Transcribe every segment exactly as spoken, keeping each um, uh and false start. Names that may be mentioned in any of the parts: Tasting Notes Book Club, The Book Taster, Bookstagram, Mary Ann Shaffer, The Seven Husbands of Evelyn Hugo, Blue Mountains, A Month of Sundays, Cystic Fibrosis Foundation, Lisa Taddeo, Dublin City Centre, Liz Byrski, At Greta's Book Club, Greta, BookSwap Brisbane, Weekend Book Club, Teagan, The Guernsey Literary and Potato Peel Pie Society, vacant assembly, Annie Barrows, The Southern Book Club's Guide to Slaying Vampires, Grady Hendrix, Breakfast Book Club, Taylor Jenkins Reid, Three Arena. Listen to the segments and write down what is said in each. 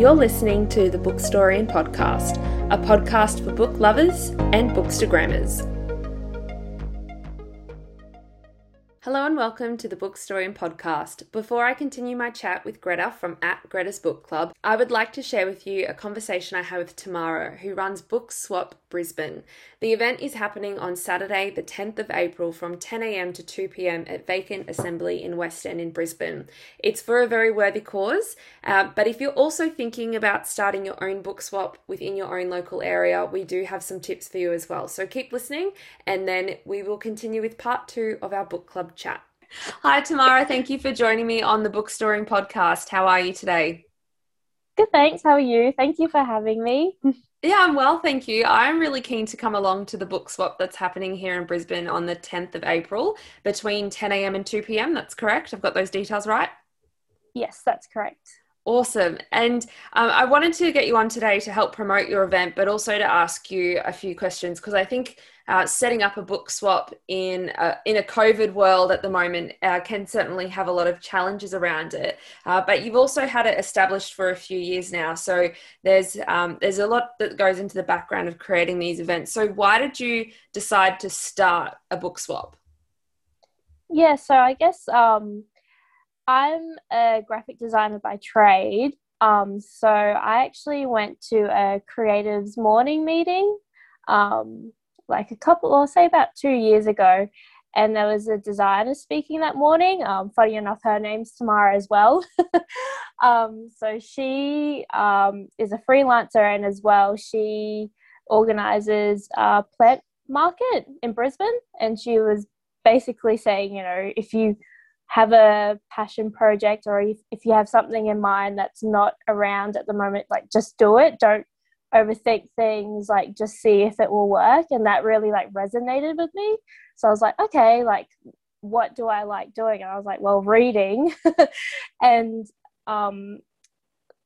You're listening to the Bookstorian Podcast, a podcast for book lovers and bookstagrammers. Hello and welcome to the Bookstorian Podcast. Before I continue my chat with Greta from At Greta's Book Club, I would like to share with you a conversation I had with Tamara, who runs BookSwap Brisbane. The event is happening on Saturday, the tenth of April from ten a.m. to two p.m. at Vacant Assembly in West End in Brisbane. It's for a very worthy cause, uh, but if you're also thinking about starting your own BookSwap within your own local area, we do have some tips for you as well. So keep listening and then we will continue with part two of our book club chat. Hi Tamara, thank you for joining me on the Bookstoring Podcast. How are you today? Good, thanks. How are you? Thank you for having me. Yeah, I'm well, thank you. I'm really keen to come along to the book swap that's happening here in Brisbane on the tenth of April between ten a.m. and two p.m. That's correct? I've got those details right? Yes, that's correct. Awesome. And um, I wanted to get you on today to help promote your event, but also to ask you a few questions, because I think uh, setting up a book swap in a, in a COVID world at the moment uh, can certainly have a lot of challenges around it. Uh, but you've also had it established for a few years now. So there's, um, there's a lot that goes into the background of creating these events. So why did you decide to start a book swap? Yeah, so I guess... Um... I'm a graphic designer by trade, um, so I actually went to a creatives morning meeting um, like a couple, or say about two years ago, and there was a designer speaking that morning. Um, funny enough, her name's Tamara as well. um, so she um, is a freelancer, and as well she organises a plant market in Brisbane, and she was basically saying, you know, if you have a passion project or if, if you have something in mind that's not around at the moment, like just do it. Don't overthink things, like just see if it will work. And that really like resonated with me. So I was like, okay, like what do I like doing? And I was like, well, reading. And um,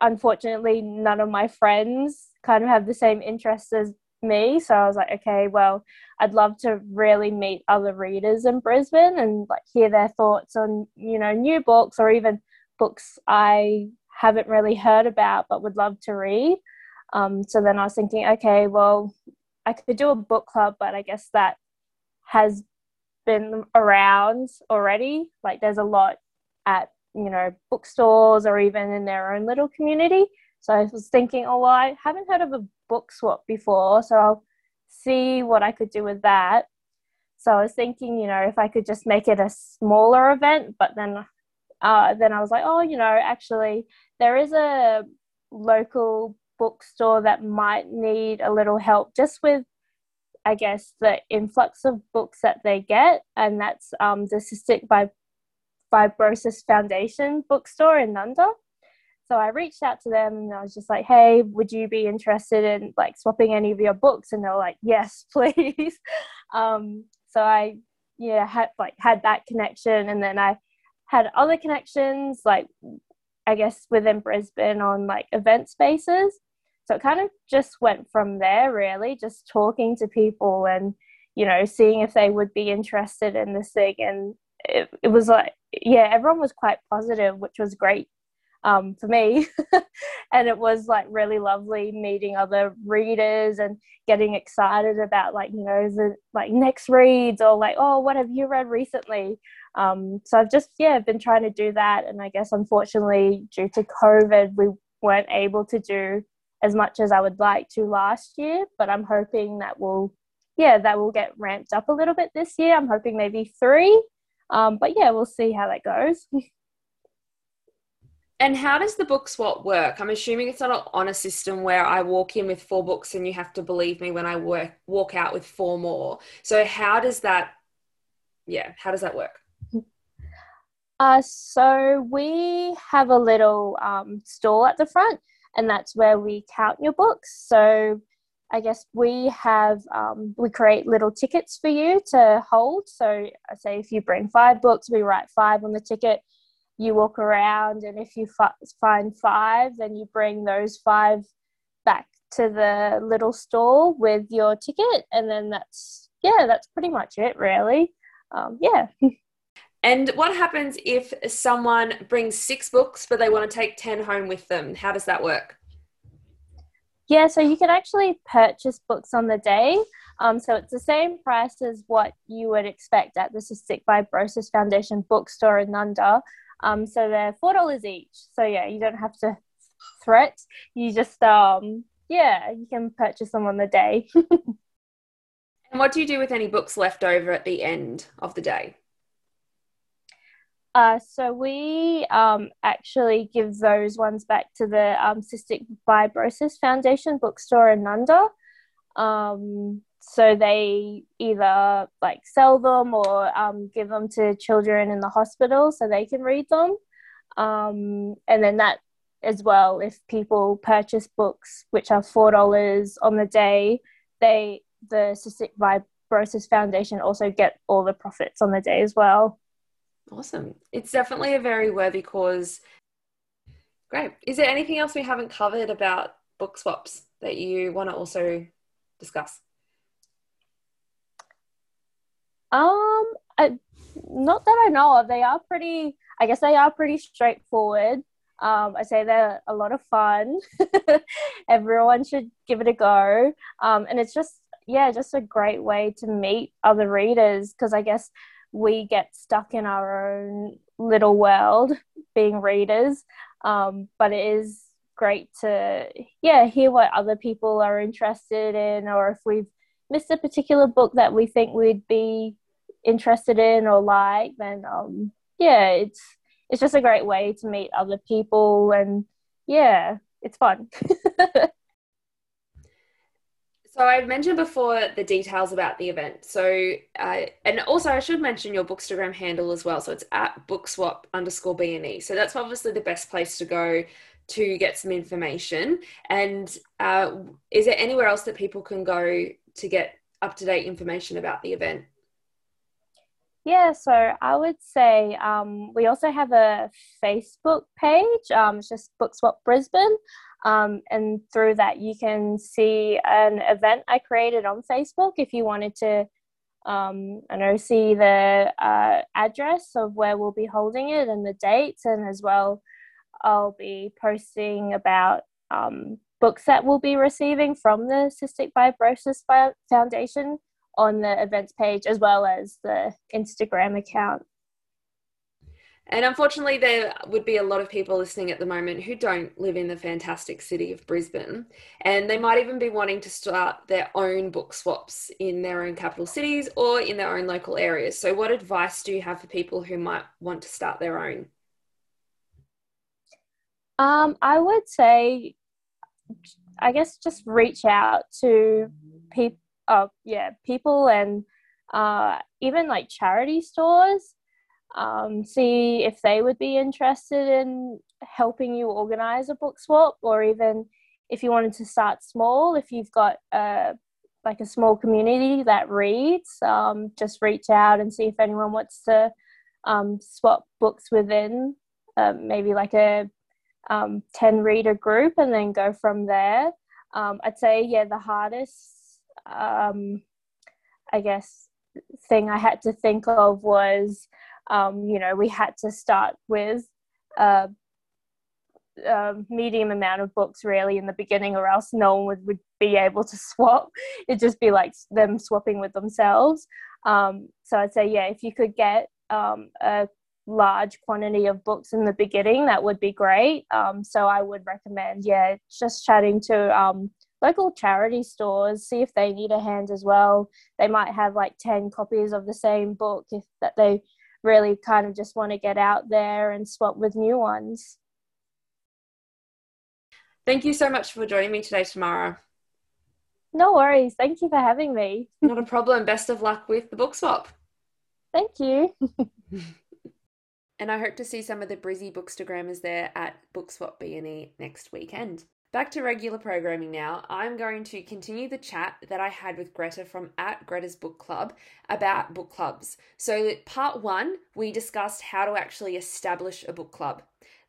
unfortunately, none of my friends kind of have the same interests as me. So I was like, okay, well, I'd love to really meet other readers in Brisbane and like hear their thoughts on, you know, new books or even books I haven't really heard about but would love to read. Um, so then I was thinking, okay, well, I could do a book club, but I guess that has been around already. Like there's a lot at, you know, bookstores or even in their own little community. So I was thinking, oh, well, I haven't heard of a book swap before, so I'll see what I could do with that. So I was thinking, you know, if I could just make it a smaller event, but then uh, then I was like, oh, you know, actually there is a local bookstore that might need a little help just with, I guess, the influx of books that they get, and that's um, the Cystic Fibrosis Foundation bookstore in Nundah. So I reached out to them and I was just like, hey, would you be interested in like swapping any of your books? And they were like, yes, please. um, so I, yeah, had like had that connection. And then I had other connections, like, I guess within Brisbane on like event spaces. So it kind of just went from there, really, just talking to people and, you know, seeing if they would be interested in this thing. And it, it was like, yeah, everyone was quite positive, which was great. Um, for me. And it was like really lovely meeting other readers and getting excited about like, you know, the like next reads or like, oh, what have you read recently? Um, so I've just, yeah, been trying to do that. And I guess, unfortunately, due to COVID, we weren't able to do as much as I would like to last year, but I'm hoping that will, yeah, that will get ramped up a little bit this year. I'm hoping maybe three, um, but yeah, we'll see how that goes. And how does the book swap work? I'm assuming it's not on a system where I walk in with four books and you have to believe me when I work, walk out with four more. So how does that, yeah, how does that work? Uh, so we have a little um, stall at the front, and that's where we count your books. So I guess we have, um, we create little tickets for you to hold. So I say if you bring five books, we write five on the ticket. You walk around, and if you f- find five, then you bring those five back to the little stall with your ticket, and then that's, yeah, that's pretty much it, really. Um, yeah. And what happens if someone brings six books but they want to take ten home with them? How does that work? Yeah, so you can actually purchase books on the day. Um, so it's the same price as what you would expect at the Cystic Fibrosis Foundation bookstore in Nundah. Um, so they're four dollars each. So yeah, you don't have to threat. You just, um, yeah, you can purchase them on the day. And what do you do with any books left over at the end of the day? Uh, so we um, actually give those ones back to the um, Cystic Fibrosis Foundation bookstore in Nundah. Um, so they either like sell them or um, give them to children in the hospital so they can read them. Um, and then that as well, if people purchase books which are four dollars on the day, they the Cystic Fibrosis Foundation also get all the profits on the day as well. Awesome. It's definitely a very worthy cause. Great. Is there anything else we haven't covered about book swaps that you want to also discuss? Um, I, not that I know of. They are pretty, I guess they are pretty straightforward. Um, I say they're a lot of fun. Everyone should give it a go. Um, and it's just, yeah, just a great way to meet other readers, because I guess we get stuck in our own little world being readers, um, but it is great to, yeah, hear what other people are interested in, or if we've missed a particular book that we think we'd be interested in or like, then um, yeah, it's it's just a great way to meet other people, and yeah, it's fun. So I mentioned before the details about the event. So, uh, and also I should mention your Bookstagram handle as well. So it's at bookswap underscore bne. So that's obviously the best place to go to get some information. And uh, is there anywhere else that people can go to get up-to-date information about the event? Yeah, so I would say um, we also have a Facebook page. Um, it's just BookSwap Brisbane. Um, and through that, you can see an event I created on Facebook if you wanted to, um, I know, see the uh, address of where we'll be holding it and the dates. And as well, I'll be posting about um, books that we'll be receiving from the Cystic Fibrosis Foundation on the events page, as well as the Instagram account. And unfortunately, there would be a lot of people listening at the moment who don't live in the fantastic city of Brisbane, and they might even be wanting to start their own book swaps in their own capital cities or in their own local areas. So what advice do you have for people who might want to start their own? Um, I would say, I guess, just reach out to people, oh, yeah, people and uh, even like charity stores. Um, see if they would be interested in helping you organise a book swap, or even if you wanted to start small, if you've got a, like a small community that reads, um, just reach out and see if anyone wants to um, swap books within uh, maybe like a um, ten reader group, and then go from there. Um, I'd say, yeah, the hardest, um, I guess, thing I had to think of was Um, you know, we had to start with a, a medium amount of books really in the beginning, or else no one would, would be able to swap. It'd just be like them swapping with themselves. Um, so I'd say, yeah, if you could get um, a large quantity of books in the beginning, that would be great. Um, so I would recommend, yeah, just chatting to um, local charity stores, see if they need a hand as well. They might have like ten copies of the same book if that they really kind of just want to get out there and swap with new ones. Thank you so much for joining me today, Tamara. No worries. Thank you for having me. Not a problem. Best of luck with the book swap. Thank you. And I hope to see some of the Brizzy bookstagrammers there at BookSwap B and E next weekend. Back to regular programming now. I'm going to continue the chat that I had with Greta from At Greta's Book Club about book clubs. So part one, we discussed how to actually establish a book club.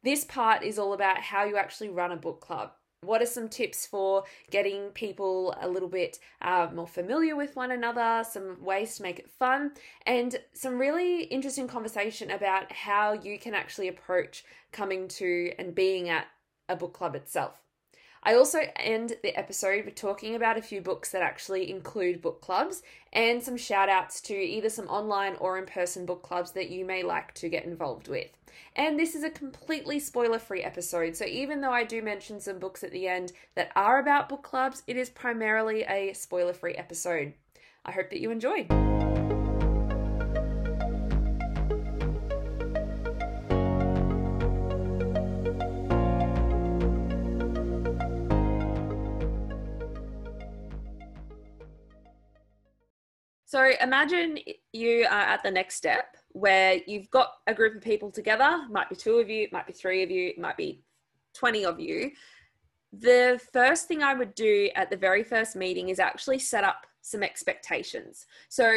This part is all about how you actually run a book club. What are some tips for getting people a little bit uh, more familiar with one another, some ways to make it fun, and some really interesting conversation about how you can actually approach coming to and being at a book club itself. I also end the episode with talking about a few books that actually include book clubs and some shout outs to either some online or in-person book clubs that you may like to get involved with. And this is a completely spoiler-free episode, so even though I do mention some books at the end that are about book clubs, it is primarily a spoiler-free episode. I hope that you enjoy. So imagine you are at the next step where you've got a group of people together, might be two of you, might be three of you, might be twenty of you. The first thing I would do at the very first meeting is actually set up some expectations. So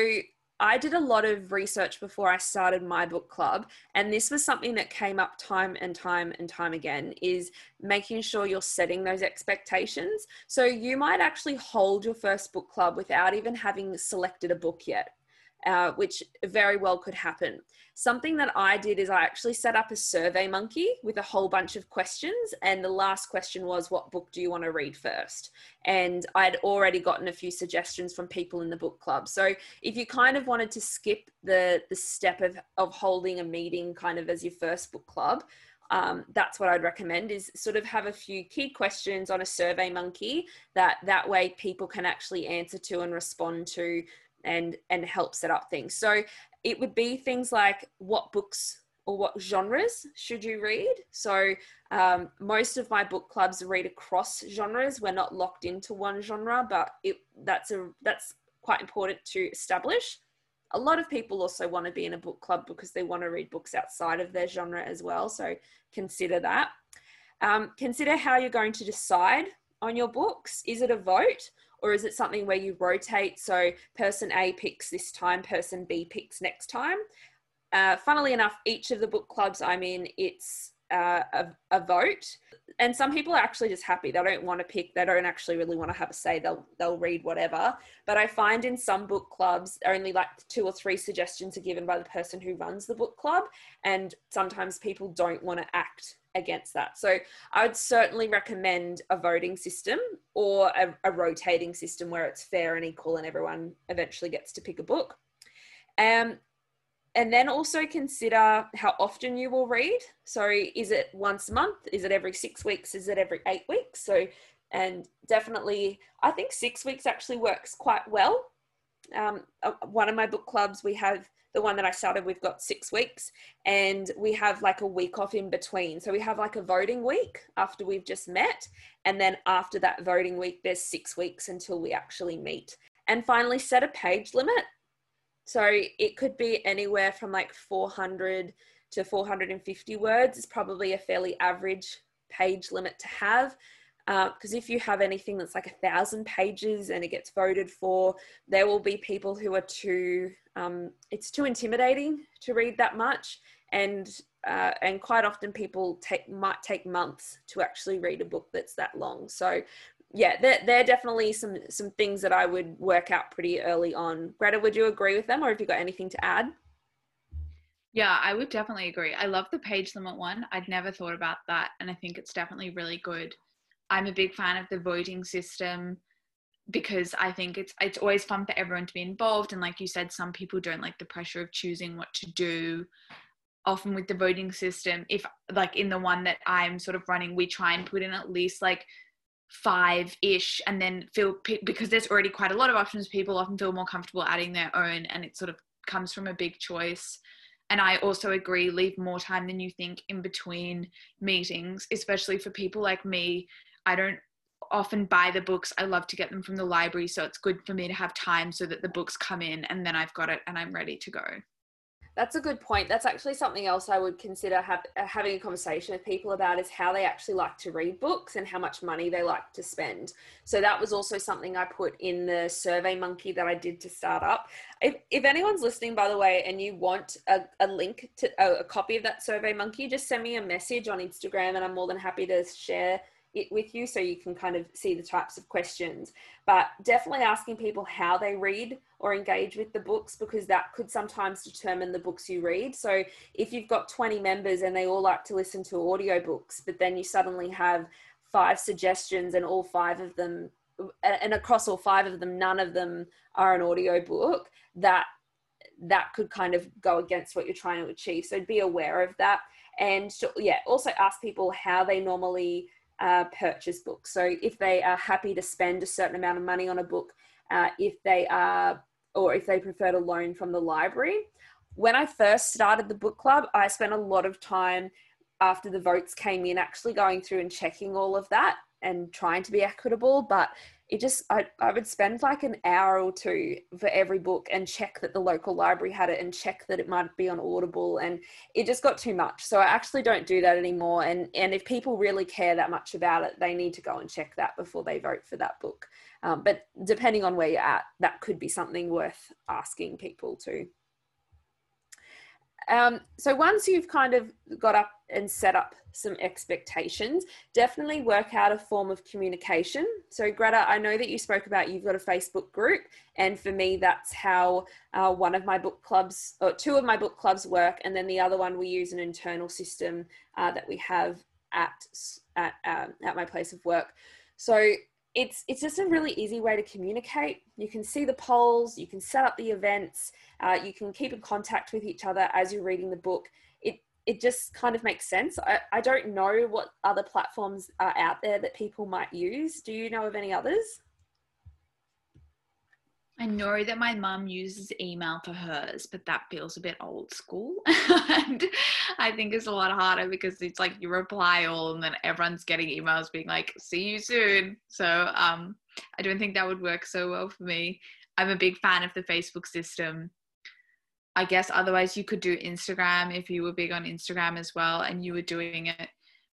I did a lot of research before I started my book club, and this was something that came up time and time and time again, is making sure you're setting those expectations. So you might actually hold your first book club without even having selected a book yet, uh, which very well could happen. Something that I did is I actually set up a Survey Monkey with a whole bunch of questions, and the last question was, what book do you want to read first? And I'd already gotten a few suggestions from people in the book club. So if you kind of wanted to skip the, the step of, of holding a meeting kind of as your first book club, um, that's what I'd recommend, is sort of have a few key questions on a Survey Monkey that that way people can actually answer to and respond to and, and help set up things. So it would be things like, what books or what genres should you read? So um, most of my book clubs read across genres. We're not locked into one genre, but it, that's, a, that's quite important to establish. A lot of people also want to be in a book club because they want to read books outside of their genre as well. So consider that. Um, consider how you're going to decide on your books. Is it a vote? Or is it something where you rotate? So person A picks this time, person B picks next time. Uh, funnily enough, each of the book clubs I'm in, it's uh, a, a vote. And some people are actually just happy. They don't want to pick. They don't actually really want to have a say. They'll, they'll read whatever. But I find in some book clubs, only like two or three suggestions are given by the person who runs the book club. And sometimes people don't want to act against that. So I would certainly recommend a voting system or a, a rotating system where it's fair and equal and everyone eventually gets to pick a book. Um, and then also consider how often you will read. So is it once a month? Is it every six weeks? Is it every eight weeks? So, and definitely, I think six weeks actually works quite well. Um, one of my book clubs, we have the one that I started, we've got six weeks and we have like a week off in between. So we have like a voting week after we've just met. And then after that voting week, there's six weeks until we actually meet. And finally, set a page limit. So it could be anywhere from like four hundred to four hundred fifty words is probably a fairly average page limit to have. Because uh, if you have anything that's like a thousand pages and it gets voted for, there will be people who are too, um, it's too intimidating to read that much. And, uh, and quite often people take, might take months to actually read a book that's that long. So yeah, there, there are definitely some, some things that I would work out pretty early on. Greta, would you agree with them, or have you got anything to add? Yeah, I would definitely agree. I love the page limit one. I'd never thought about that. And I think it's definitely really good. I'm a big fan of the voting system because I think it's it's always fun for everyone to be involved. And like you said, some people don't like the pressure of choosing what to do. Often with the voting system, if like in the one that I'm sort of running, we try and put in at least like five-ish, and then feel, because there's already quite a lot of options, people often feel more comfortable adding their own, and it sort of comes from a big choice. And I also agree, leave more time than you think in between meetings, especially for people like me. I don't often buy the books. I love to get them from the library. So it's good for me to have time so that the books come in and then I've got it and I'm ready to go. That's a good point. That's actually something else I would consider have, having a conversation with people about, is how they actually like to read books and how much money they like to spend. So that was also something I put in the Survey Monkey that I did to start up. If, if anyone's listening, by the way, and you want a, a link to a, a copy of that Survey Monkey, just send me a message on Instagram and I'm more than happy to share it with you so you can kind of see the types of questions. But definitely asking people how they read or engage with the books, because that could sometimes determine the books you read. So if you've got twenty members and they all like to listen to audiobooks, but then you suddenly have five suggestions, and all five of them, and across all five of them, none of them are an audio book, that that could kind of go against what you're trying to achieve. So be aware of that. And to, yeah, also ask people how they normally uh, purchase books. So if they are happy to spend a certain amount of money on a book, uh, if they are, or if they prefer to loan from the library. When I first started the book club, I spent a lot of time after the votes came in, actually going through and checking all of that and trying to be equitable. But it just, I, I would spend like an hour or two for every book and check that the local library had it and check that it might be on Audible. And it just got too much. So I actually don't do that anymore. And, and if people really care that much about it, they need to go and check that before they vote for that book. Um, but depending on where you're at, that could be something worth asking people too. Um, so once you've kind of got up and set up some expectations, definitely work out a form of communication. So Greta, I know that you spoke about, you've got a Facebook group. And for me, that's how uh, one of my book clubs, or two of my book clubs work. And then the other one, we use an internal system uh, that we have at, at, um, at my place of work. So It's, it's just a really easy way to communicate. You can see the polls, you can set up the events, uh, you can keep in contact with each other as you're reading the book. It, it just kind of makes sense. I, I don't know what other platforms are out there that people might use. Do you know of any others? I know that my mum uses email for hers, but that feels a bit old school. And I think it's a lot harder because it's like you reply all and then everyone's getting emails being like, see you soon. So um, I don't think that would work so well for me. I'm a big fan of the Facebook system. I guess otherwise you could do Instagram if you were big on Instagram as well and you were doing it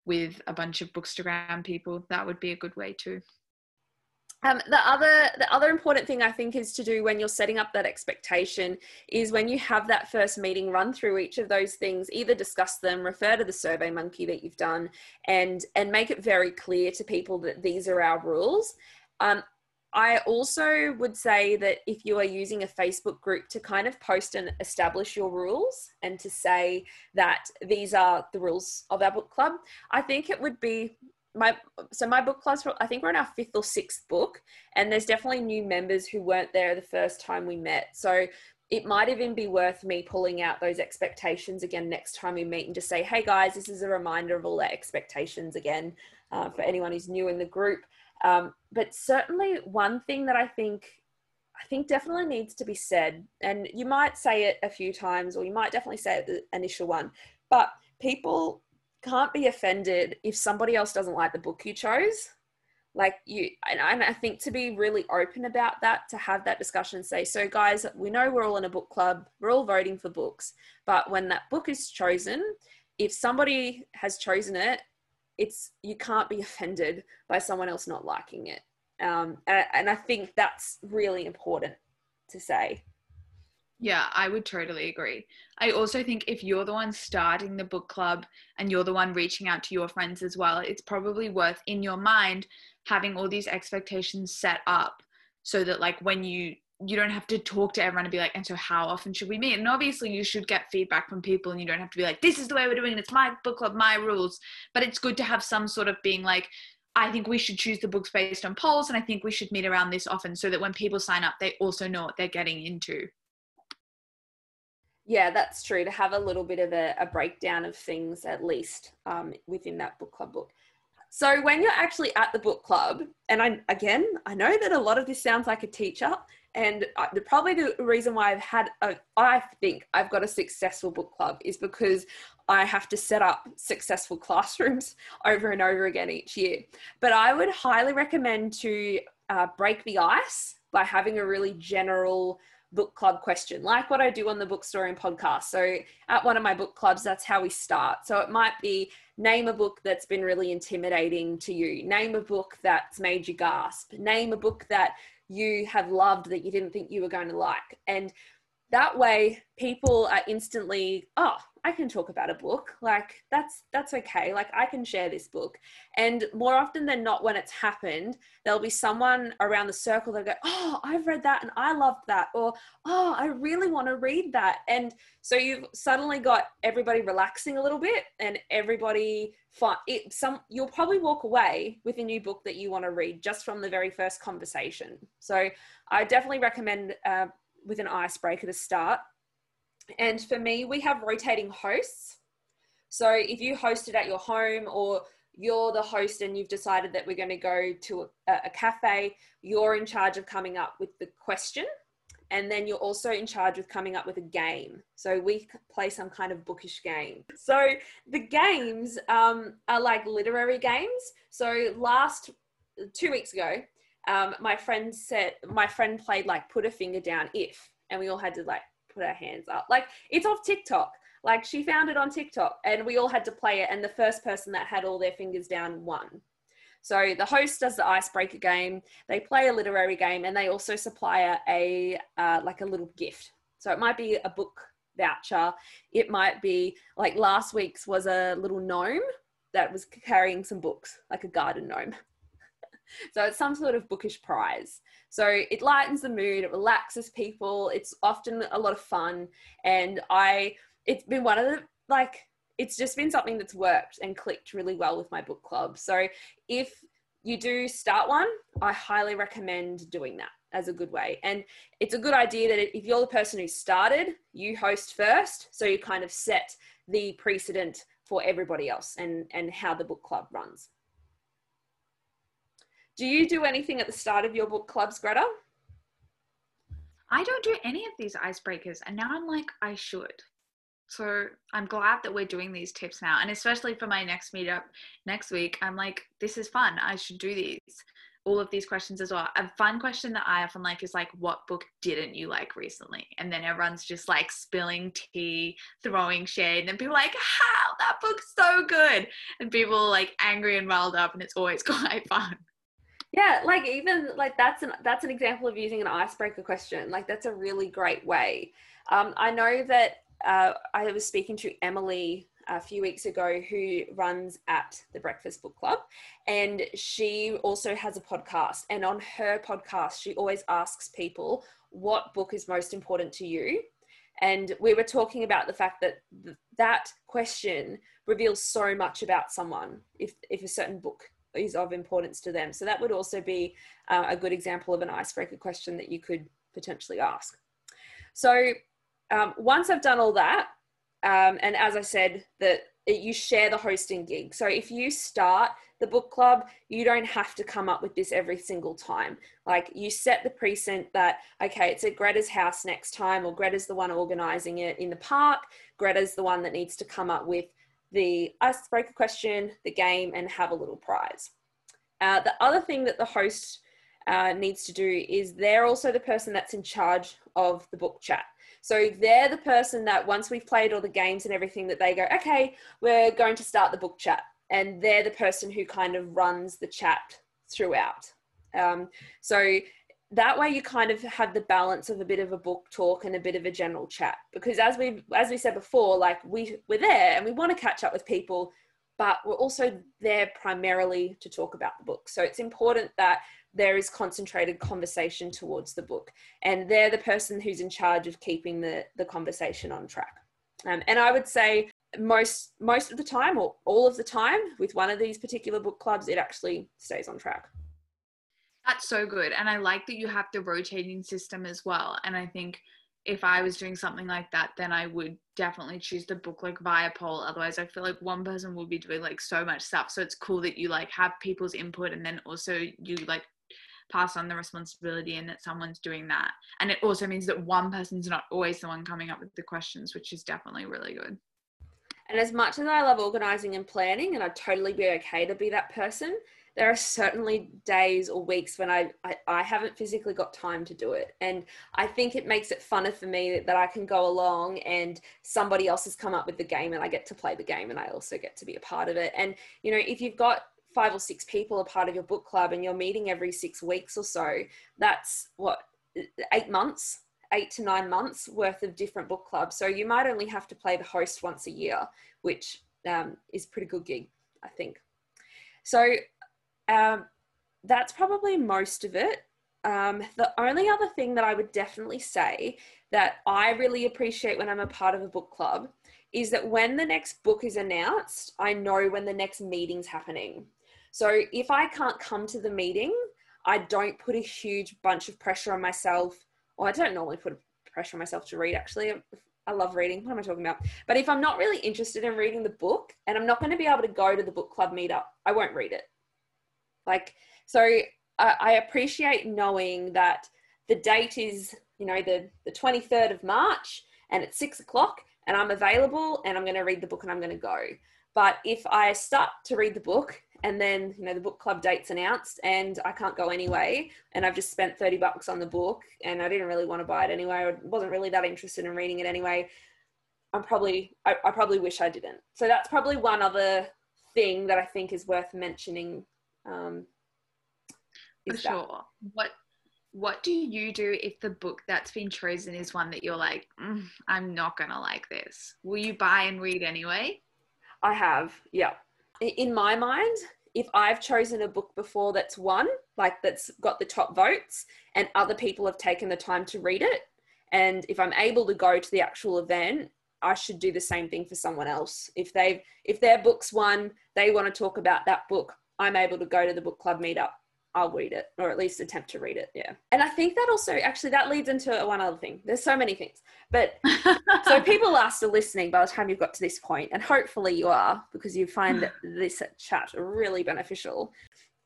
with a bunch of Bookstagram people. That would be a good way too. Um, the other, the other important thing I think is to do when you're setting up that expectation is when you have that first meeting, run through each of those things, either discuss them, refer to the Survey Monkey that you've done, and, and make it very clear to people that these are our rules. Um, I also would say that if you are using a Facebook group, to kind of post and establish your rules and to say that these are the rules of our book club. I think it would be My, so my book club's, I think we're in our fifth or sixth book, and there's definitely new members who weren't there the first time we met. So it might even be worth me pulling out those expectations again next time we meet and just say, hey guys, this is a reminder of all our expectations again uh, for anyone who's new in the group. Um, but certainly one thing that I think, I think definitely needs to be said, and you might say it a few times, or you might definitely say it the initial one, but people can't be offended if somebody else doesn't like the book you chose. Like you, and I think to be really open about that, to have that discussion and say, so guys, we know we're all in a book club, we're all voting for books, but when that book is chosen, if somebody has chosen it, it's, you can't be offended by someone else not liking it. Um, and, and I think that's really important to say. Yeah, I would totally agree. I also think if you're the one starting the book club and you're the one reaching out to your friends as well, it's probably worth in your mind having all these expectations set up so that like when you, you don't have to talk to everyone and be like, and so how often should we meet? And obviously you should get feedback from people and you don't have to be like, this is the way we're doing it. It's my book club, my rules. But it's good to have some sort of being like, I think we should choose the books based on polls. And I think we should meet around this often so that when people sign up, they also know what they're getting into. Yeah, that's true. To have a little bit of a, a breakdown of things, at least um, within that book club book. So when you're actually at the book club, and I, again, I know that a lot of this sounds like a teacher, and I, the, probably the reason why I've had, a, I think I've got a successful book club is because I have to set up successful classrooms over and over again each year. But I would highly recommend to uh, break the ice by having a really general book club question, like what I do on the Bookstorian podcast. So at one of my book clubs, that's how we start. So it might be, name a book that's been really intimidating to you, name a book that's made you gasp, name a book that you have loved that you didn't think you were going to like. And That way people are instantly, oh, I can talk about a book. Like that's, that's okay. Like I can share this book. And more often than not, when it's happened, there'll be someone around the circle that go, oh, I've read that and I loved that. Or, oh, I really want to read that. And so you've suddenly got everybody relaxing a little bit and everybody find it. Some, you'll probably walk away with a new book that you want to read just from the very first conversation. So I definitely recommend, uh, with an icebreaker to start. And for me, we have rotating hosts. So if you host it at your home, or you're the host and you've decided that we're going to go to a, a cafe, you're in charge of coming up with the question. And then you're also in charge of coming up with a game. So we play some kind of bookish game. So the games um, are like literary games. So last two weeks ago, Um, my friend said, my friend played like put a finger down if, and we all had to like put our hands up. Like it's off TikTok. Like she found it on TikTok and we all had to play it. And the first person that had all their fingers down won. So the host does the icebreaker game. They play a literary game and they also supply a, uh, like a little gift. So it might be a book voucher. It might be like last week's was a little gnome that was carrying some books, like a garden gnome. So it's some sort of bookish prize. So it lightens the mood, it relaxes people. It's often a lot of fun. And I, it's been one of the, like, it's just been something that's worked and clicked really well with my book club. So if you do start one, I highly recommend doing that as a good way. And it's a good idea that if you're the person who started, you host first. So you kind of set the precedent for everybody else and, and how the book club runs. Do you do anything at the start of your book clubs, Greta? I don't do any of these icebreakers, and now I'm like, I should. So I'm glad that we're doing these tips now, and especially for my next meetup next week, I'm like, this is fun. I should do these, all of these questions as well. A fun question that I often like is like, what book didn't you like recently? And then everyone's just like spilling tea, throwing shade, and then people are like, how? That book's so good. And people are like angry and riled up, and it's always quite fun. Yeah, like even like that's an that's an example of using an icebreaker question. Like that's a really great way. Um, I know that uh, I was speaking to Emily a few weeks ago, who runs at the Breakfast Book Club, and she also has a podcast. And on her podcast, she always asks people, what book is most important to you? And we were talking about the fact that th- that question reveals so much about someone, if if a certain book is of importance to them. So that would also be uh, a good example of an icebreaker question that you could potentially ask. So um, once I've done all that, um, and as I said, that you share the hosting gig. So if you start the book club, you don't have to come up with this every single time. Like you set the precedent that, okay, it's at Greta's house next time, or Greta's the one organising it in the park. Greta's the one that needs to come up with the icebreaker question, the game, and have a little prize. Uh, the other thing that the host uh, needs to do is they're also the person that's in charge of the book chat. So they're the person that once we've played all the games and everything, that they go, okay, we're going to start the book chat. And they're the person who kind of runs the chat throughout. Um, so that way you kind of have the balance of a bit of a book talk and a bit of a general chat, because as we as we said before, like we we're there and we want to catch up with people, but we're also there primarily to talk about the book. So it's important that there is concentrated conversation towards the book, and they're the person who's in charge of keeping the the conversation on track. Um, and I would say most most of the time, or all of the time, with one of these particular book clubs, it actually stays on track. That's so good. And I like that you have the rotating system as well. And I think if I was doing something like that, then I would definitely choose the book like via poll. Otherwise, I feel like one person will be doing like so much stuff. So it's cool that you like have people's input, and then also you like pass on the responsibility and that someone's doing that. And it also means that one person's not always the one coming up with the questions, which is definitely really good. And as much as I love organising and planning, and I'd totally be okay to be that person, there are certainly days or weeks when I, I, I haven't physically got time to do it. And I think it makes it funner for me that, that I can go along and somebody else has come up with the game and I get to play the game and I also get to be a part of it. And, you know, if you've got five or six people a part of your book club and you're meeting every six weeks or so, that's what, eight months? eight to nine months worth of different book clubs. So you might only have to play the host once a year, which um, is a pretty good gig, I think. So um, that's probably most of it. Um, the only other thing that I would definitely say that I really appreciate when I'm a part of a book club is that when the next book is announced, I know when the next meeting's happening. So if I can't come to the meeting, I don't put a huge bunch of pressure on myself. Well, I don't normally put pressure on myself to read, actually. I love reading. What am I talking about? But if I'm not really interested in reading the book and I'm not going to be able to go to the book club meetup, I won't read it. Like, so I appreciate knowing that the date is, you know, the, the twenty-third of March and it's six o'clock and I'm available and I'm going to read the book and I'm going to go. But if I start to read the book and then, you know, the book club date's announced and I can't go anyway, and I've just spent thirty bucks on the book and I didn't really want to buy it anyway, I wasn't really that interested in reading it anyway, I'm probably, I, I probably wish I didn't. So that's probably one other thing that I think is worth mentioning. Um, For sure. What what do you do if the book that's been chosen is one that you're like, mm, I'm not going to like this? Will you buy and read anyway? I have, yeah. In my mind, if I've chosen a book before that's won, like that's got the top votes and other people have taken the time to read it, and if I'm able to go to the actual event, I should do the same thing for someone else. If they've, if their book's won, they want to talk about that book, I'm able to go to the book club meetup, I'll read it, or at least attempt to read it. Yeah. And I think that also, actually, that leads into one other thing. There's so many things, but so people are still listening by the time you've got to this point, and hopefully you are, because you find this chat really beneficial.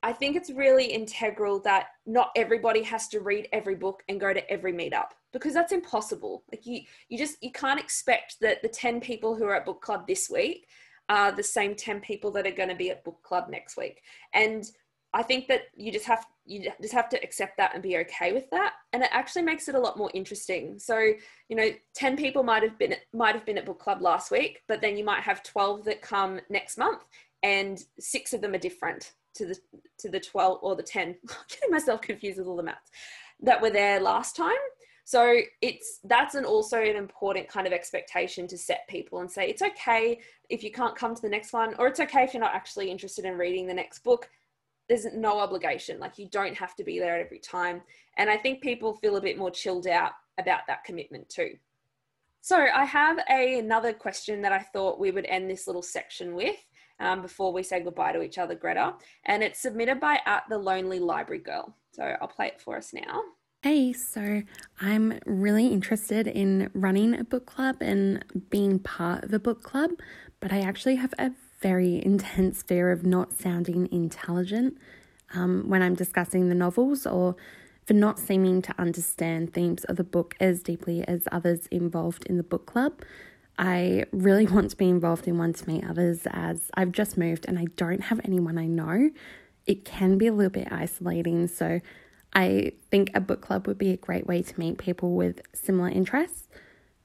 I think it's really integral that not everybody has to read every book and go to every meetup, because that's impossible. Like you, you just, you can't expect that the ten people who are at book club this week are the same ten people that are going to be at book club next week. And I think that you just have you just have to accept that and be okay with that, and it actually makes it a lot more interesting. So, you know, ten people might have been might have been at book club last week, but then you might have twelve that come next month, and six of them are different to the to the twelve or the ten. I'm getting myself confused with all the maths that were there last time. So it's that's an also an important kind of expectation to set people and say it's okay if you can't come to the next one, or it's okay if you're not actually interested in reading the next book. There's no obligation. Like, you don't have to be there every time. And I think people feel a bit more chilled out about that commitment too. So I have a, another question that I thought we would end this little section with um, before we say goodbye to each other, Greta. And it's submitted by At the Lonely Library Girl. So I'll play it for us now. Hey, so I'm really interested in running a book club and being part of a book club, but I actually have a very intense fear of not sounding intelligent um, when I'm discussing the novels, or for not seeming to understand themes of the book as deeply as others involved in the book club. I really want to be involved in one to meet others, as I've just moved and I don't have anyone I know. It can be a little bit isolating, so I think a book club would be a great way to meet people with similar interests.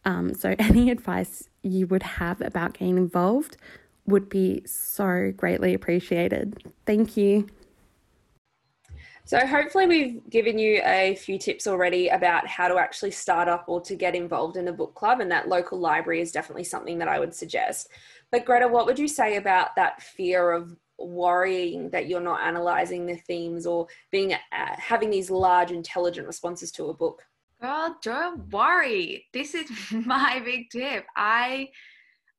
Um, so any advice you would have about getting involved would be so greatly appreciated. Thank you. So hopefully we've given you a few tips already about how to actually start up or to get involved in a book club, and that local library is definitely something that I would suggest. But Greta, what would you say about that fear of worrying that you're not analysing the themes or being uh, having these large intelligent responses to a book? Girl, don't worry. This is my big tip. I...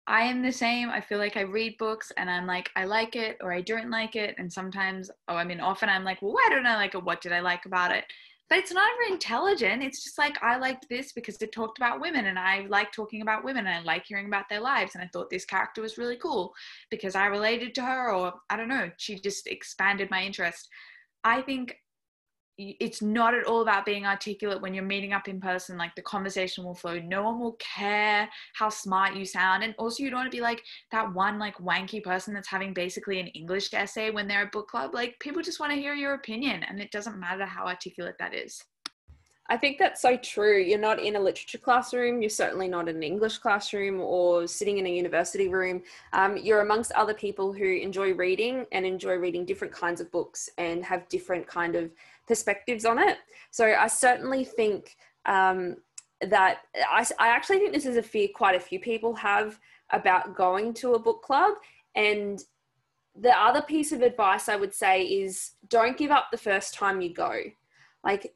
I am the same. I feel like I read books and I'm like, I like it or I don't like it. And sometimes, oh, I mean, often I'm like, well, why don't I like it? What did I like about it? But it's not very intelligent. It's just like, I liked this because it talked about women and I like talking about women and I like hearing about their lives. And I thought this character was really cool because I related to her, or I don't know, she just expanded my interest. I think it's not at all about being articulate when you're meeting up in person. Like, the conversation will flow. No one will care how smart you sound. And also, you don't want to be like that one like wanky person that's having basically an English essay when they're at book club. Like, people just want to hear your opinion, and it doesn't matter how articulate that is. I think that's so true. You're not in a literature classroom. You're certainly not in an English classroom or sitting in a university room. Um, you're amongst other people who enjoy reading and enjoy reading different kinds of books and have different kind of perspectives on it. So I certainly think um, that I, I actually think this is a fear quite a few people have about going to a book club. And the other piece of advice I would say is don't give up the first time you go. Like,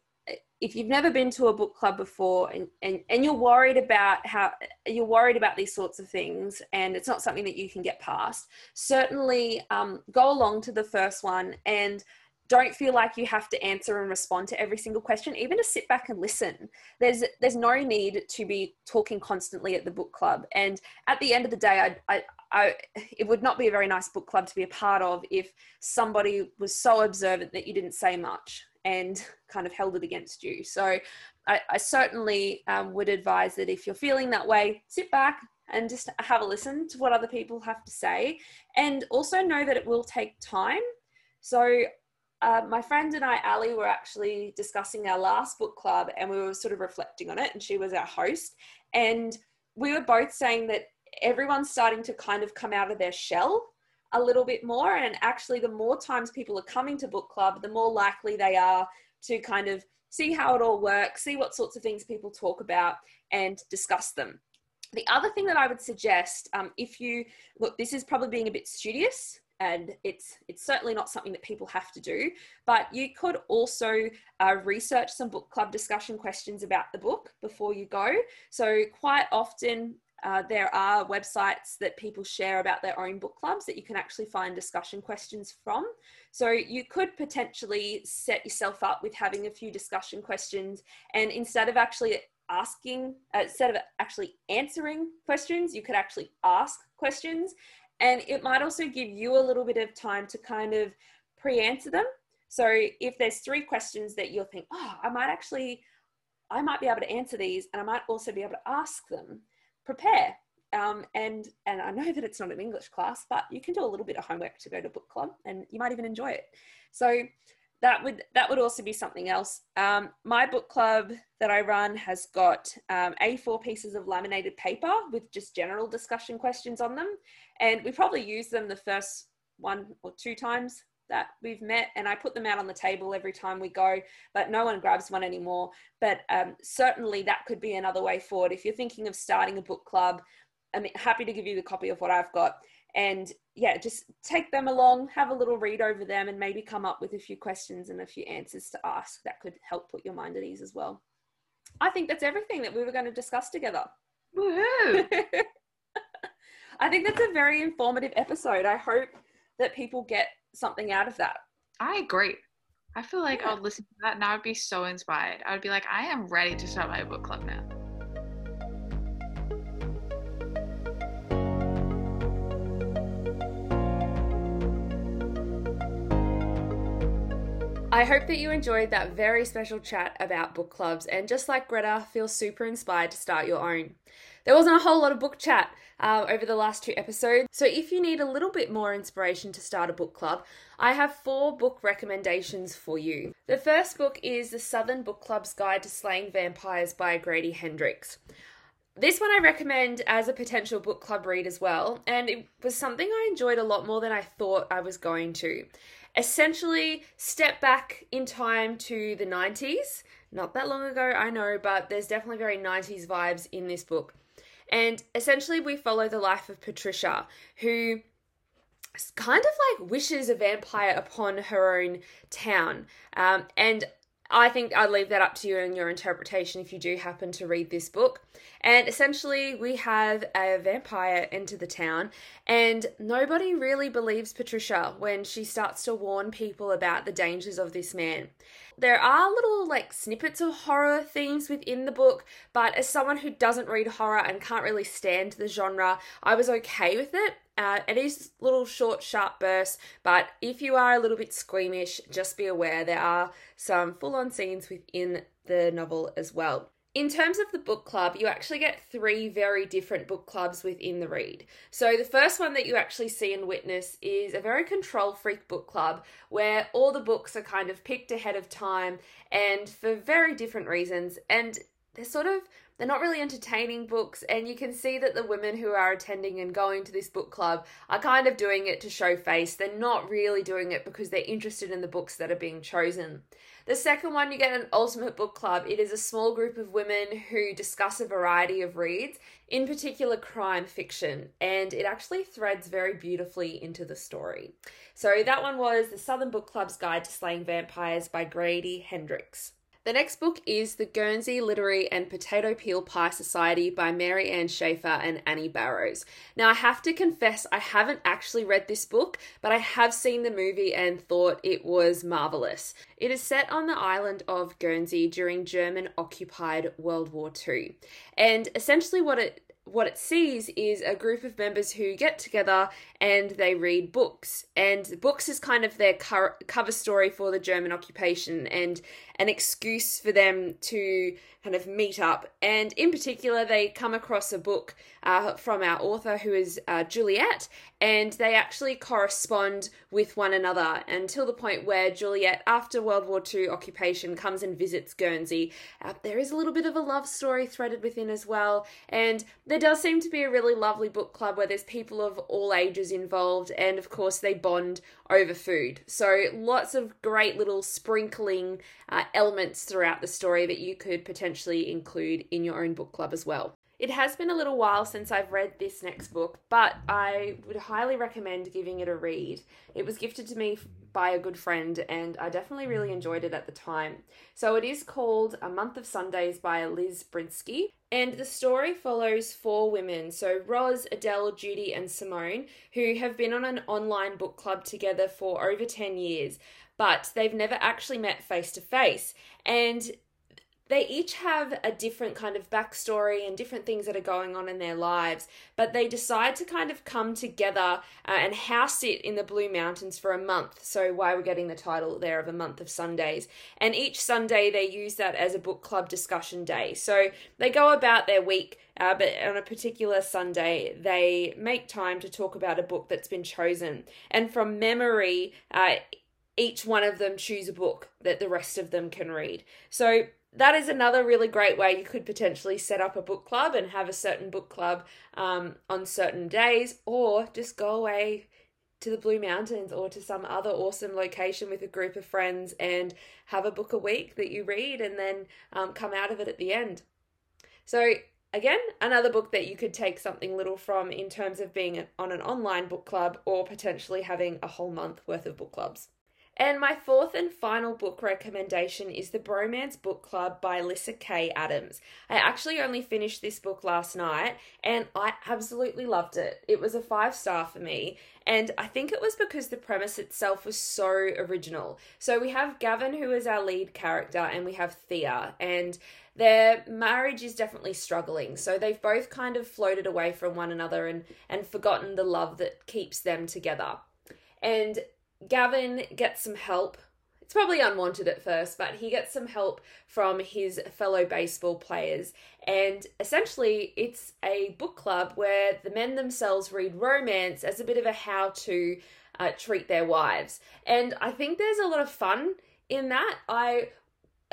if you've never been to a book club before and, and, and you're worried about how you're worried about these sorts of things and it's not something that you can get past, certainly um, go along to the first one and don't feel like you have to answer and respond to every single question, even to sit back and listen. There's there's no need to be talking constantly at the book club. And at the end of the day, I, I, I, it would not be a very nice book club to be a part of if somebody was so observant that you didn't say much and kind of held it against you. So I, I certainly um, would advise that if you're feeling that way, sit back and just have a listen to what other people have to say. And also know that it will take time. So uh, my friend and I, Ali, were actually discussing our last book club and we were sort of reflecting on it, and she was our host. And we were both saying that everyone's starting to kind of come out of their shell a little bit more, and actually the more times people are coming to book club, the more likely they are to kind of see how it all works, see what sorts of things people talk about and discuss them. The other thing that I would suggest, um, if you look, this is probably being a bit studious and it's it's certainly not something that people have to do, but you could also uh, research some book club discussion questions about the book before you go. So quite often Uh, there are websites that people share about their own book clubs that you can actually find discussion questions from. So you could potentially set yourself up with having a few discussion questions, and instead of actually asking, uh, instead of actually answering questions, you could actually ask questions. And it might also give you a little bit of time to kind of pre-answer them. So if there's three questions that you'll think, oh, I might actually, I might be able to answer these, and I might also be able to ask them. Prepare. Um, and, and I know that it's not an English class, but you can do a little bit of homework to go to book club and you might even enjoy it. So that would, that would also be something else. Um, my book club that I run has got um, A four pieces of laminated paper with just general discussion questions on them. And we probably use them the first one or two times that we've met, and I put them out on the table every time we go, but no one grabs one anymore. But um, certainly that could be another way forward. If you're thinking of starting a book club, I'm happy to give you the copy of what I've got. And yeah, just take them along, have a little read over them, and maybe come up with a few questions and a few answers to ask that could help put your mind at ease as well. I think that's everything that we were going to discuss together. Woohoo! I think that's a very informative episode. I hope that people get something out of that. I agree. I feel like yeah. I'll listen to that and I would be so inspired. I would be like, I am ready to start my book club now. I hope that you enjoyed that very special chat about book clubs, and just like Greta, feel super inspired to start your own. There wasn't a whole lot of book chat uh, over the last two episodes, so if you need a little bit more inspiration to start a book club, I have four book recommendations for you. The first book is The Southern Book Club's Guide to Slaying Vampires by Grady Hendrix. This one I recommend as a potential book club read as well, and it was something I enjoyed a lot more than I thought I was going to. Essentially, step back in time to the nineties. Not that long ago, I know, but there's definitely very nineties vibes in this book. And essentially, we follow the life of Patricia, who kind of like wishes a vampire upon her own town. Um, and I think I'll leave that up to you and your interpretation if you do happen to read this book. And essentially, we have a vampire enter the town, and nobody really believes Patricia when she starts to warn people about the dangers of this man. There are little like snippets of horror themes within the book, but as someone who doesn't read horror and can't really stand the genre, I was okay with it. Uh, it is little short, sharp bursts, but if you are a little bit squeamish, just be aware there are some full-on scenes within the novel as well. In terms of the book club, you actually get three very different book clubs within the read. So the first one that you actually see and witness is a very control freak book club where all the books are kind of picked ahead of time and for very different reasons, and they're sort of They're not really entertaining books, and you can see that the women who are attending and going to this book club are kind of doing it to show face. They're not really doing it because they're interested in the books that are being chosen. The second one, you get an Ultimate Book Club. It is a small group of women who discuss a variety of reads, in particular crime fiction, and it actually threads very beautifully into the story. So that one was The Southern Book Club's Guide to Slaying Vampires by Grady Hendrix. The next book is The Guernsey Literary and Potato Peel Pie Society by Mary Ann Shaffer and Annie Barrows. Now, I have to confess, I haven't actually read this book, but I have seen the movie and thought it was marvellous. It is set on the island of Guernsey during German-occupied World War Two. And essentially what it What it sees is a group of members who get together and they read books. And books is kind of their cover story for the German occupation and an excuse for them to kind of meet up. And in particular, they come across a book uh, from our author, who is uh, Juliet, and they actually correspond with one another until the point where Juliet, after World War Two occupation, comes and visits Guernsey. Uh, there is a little bit of a love story threaded within as well. And there does seem to be a really lovely book club where there's people of all ages involved, and of course they bond over food. So lots of great little sprinkling uh, elements throughout the story that you could potentially include in your own book club as well. It has been a little while since I've read this next book, but I would highly recommend giving it a read. It was gifted to me by a good friend, and I definitely really enjoyed it at the time. So it is called A Month of Sundays by Liz Byrski, and the story follows four women, so Roz, Adele, Judy, and Simone, who have been on an online book club together for over ten years, but they've never actually met face to face, and they each have a different kind of backstory and different things that are going on in their lives, but they decide to kind of come together uh, and house it in the Blue Mountains for a month. So why we're getting the title there of A Month of Sundays. And each Sunday they use that as a book club discussion day. So they go about their week, uh, but on a particular Sunday they make time to talk about a book that's been chosen. And from memory, uh, each one of them choose a book that the rest of them can read. So that is another really great way you could potentially set up a book club and have a certain book club um, on certain days, or just go away to the Blue Mountains or to some other awesome location with a group of friends and have a book a week that you read and then um, come out of it at the end. So again, another book that you could take something little from in terms of being on an online book club or potentially having a whole month worth of book clubs. And my fourth and final book recommendation is The Bromance Book Club by Lyssa Kay Adams. I actually only finished this book last night and I absolutely loved it. It was a five star for me. And I think it was because the premise itself was so original. So we have Gavin, who is our lead character, and we have Thea, and their marriage is definitely struggling. So they've both kind of floated away from one another and, and forgotten the love that keeps them together. And Gavin gets some help. It's probably unwanted at first, but he gets some help from his fellow baseball players. And essentially, it's a book club where the men themselves read romance as a bit of a how-to uh, treat their wives. And I think there's a lot of fun in that. I...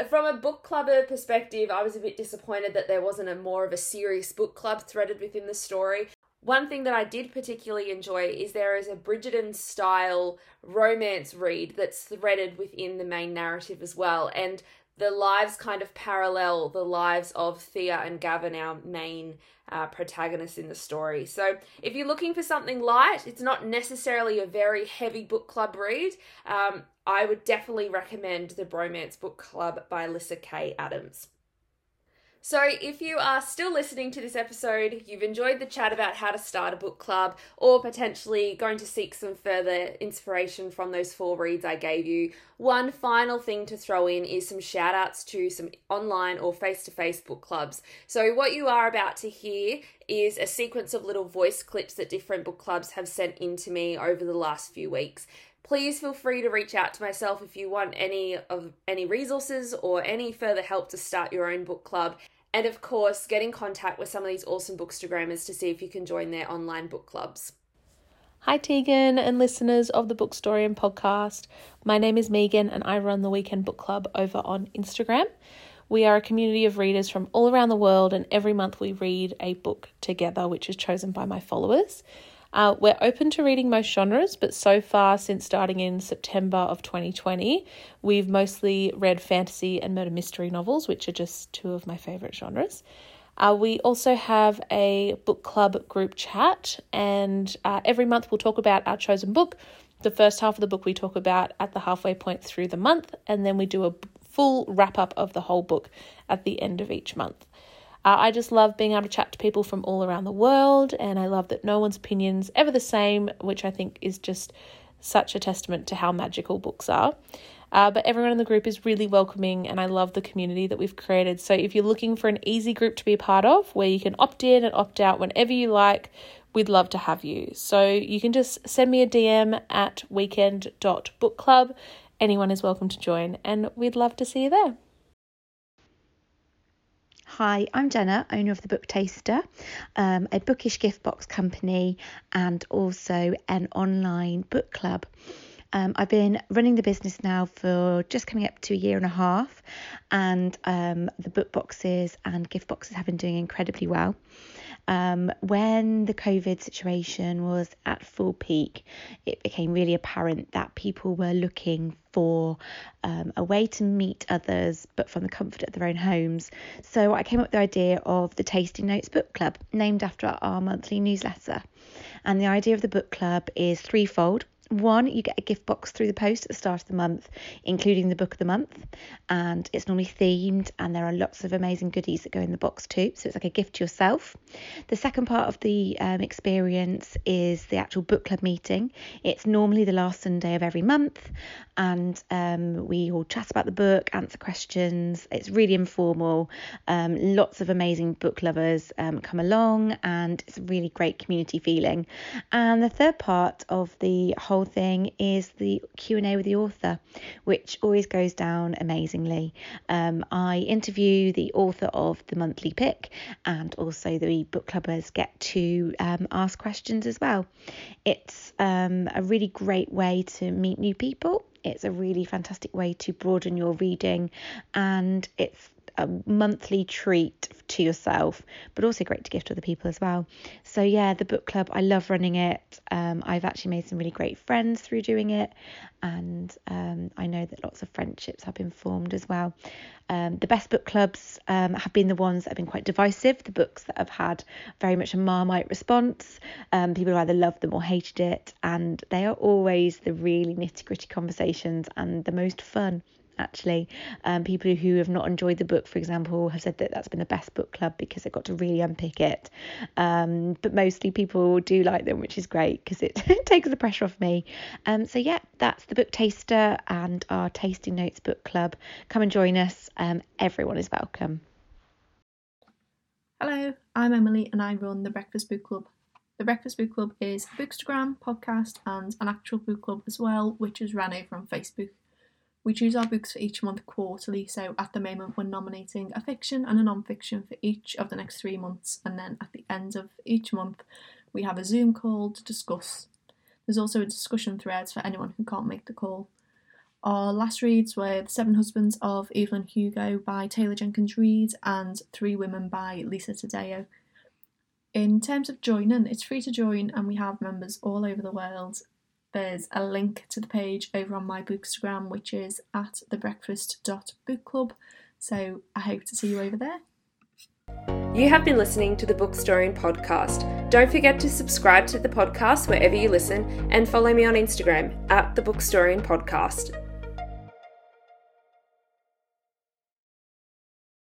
From a book clubber perspective, I was a bit disappointed that there wasn't a more of a serious book club threaded within the story. One thing that I did particularly enjoy is there is a Bridgerton-style romance read that's threaded within the main narrative as well, and the lives kind of parallel the lives of Thea and Gavin, our main uh, protagonists in the story. So if you're looking for something light, it's not necessarily a very heavy book club read, um, I would definitely recommend The Bromance Book Club by Lyssa Kay Adams. So if you are still listening to this episode, you've enjoyed the chat about how to start a book club or potentially going to seek some further inspiration from those four reads I gave you, one final thing to throw in is some shout outs to some online or face-to-face book clubs. So what you are about to hear is a sequence of little voice clips that different book clubs have sent in to me over the last few weeks. Please feel free to reach out to myself if you want any of any resources or any further help to start your own book club. And of course, get in contact with some of these awesome bookstagrammers to see if you can join their online book clubs. Hi Tegan and listeners of the Bookstorian Podcast. My name is Megan and I run the Weekend Book Club over on Instagram. We are a community of readers from all around the world, and every month we read a book together, which is chosen by my followers. Uh, we're open to reading most genres, but so far, since starting in September of twenty twenty, we've mostly read fantasy and murder mystery novels, which are just two of my favourite genres. Uh, we also have a book club group chat, and uh, every month we'll talk about our chosen book. The first half of the book we talk about at the halfway point through the month, and then we do a full wrap-up of the whole book at the end of each month. Uh, I just love being able to chat to people from all around the world, and I love that no one's opinion's ever the same, which I think is just such a testament to how magical books are. Uh, but everyone in the group is really welcoming, and I love the community that we've created. So if you're looking for an easy group to be a part of, where you can opt in and opt out whenever you like, we'd love to have you. So you can just send me a D M at weekend dot book club. Anyone is welcome to join, and we'd love to see you there. Hi, I'm Jenna, owner of The Book Taster, um, a bookish gift box company and also an online book club. Um, I've been running the business now for just coming up to a year and a half, and um, the book boxes and gift boxes have been doing incredibly well. Um, when the COVID situation was at full peak, it became really apparent that people were looking for um, a way to meet others, but from the comfort of their own homes. So I came up with the idea of the Tasting Notes Book Club, named after our monthly newsletter. And the idea of the book club is threefold. One, you get a gift box through the post at the start of the month, including the book of the month, and it's normally themed, and there are lots of amazing goodies that go in the box too, so it's like a gift to yourself. The second part of the um, experience is the actual book club meeting. It's normally the last Sunday of every month, and um, we all chat about the book, answer questions. It's really informal. Um, lots of amazing book lovers um, come along, and it's a really great community feeling. And the third part of the whole thing is the Q and A with the author, which always goes down amazingly. Um, I interview the author of the monthly pick, and also the book clubbers get to um, ask questions as well. It's um, a really great way to meet new people. It's a really fantastic way to broaden your reading, and it's a monthly treat to yourself, but also great to gift other people as well. So yeah, the book club, I love running it. um I've actually made some really great friends through doing it, and um I know that lots of friendships have been formed as well. Um the best book clubs um have been the ones that have been quite divisive, the books that have had very much a Marmite response. Um people who either loved them or hated it, and they are always the really nitty-gritty conversations and the most fun. Actually, um, people who have not enjoyed the book, for example, have said that that's been the best book club because they got to really unpick it. Um, but mostly people do like them, which is great because it takes the pressure off me. Um, so yeah, that's the Book Taster and our Tasting Notes Book Club. Come and join us. Um, everyone is welcome. Hello, I'm Emily, and I run the Breakfast Book Club. The Breakfast Book Club is a bookstagram, podcast, and an actual book club as well, which is ran over on Facebook. We choose our books for each month quarterly, so at the moment we're nominating a fiction and a non-fiction for each of the next three months, and then at the end of each month we have a Zoom call to discuss. There's also a discussion thread for anyone who can't make the call. Our last reads were The Seven Husbands of Evelyn Hugo by Taylor Jenkins Reid and Three Women by Lisa Taddeo. In terms of joining, it's free to join, and we have members all over the world. There's a link to the page over on my Bookstagram, which is at the breakfast dot book club. So I hope to see you over there. You have been listening to the Bookstorian Podcast. Don't forget to subscribe to the podcast wherever you listen, and follow me on Instagram at the Bookstorian Podcast.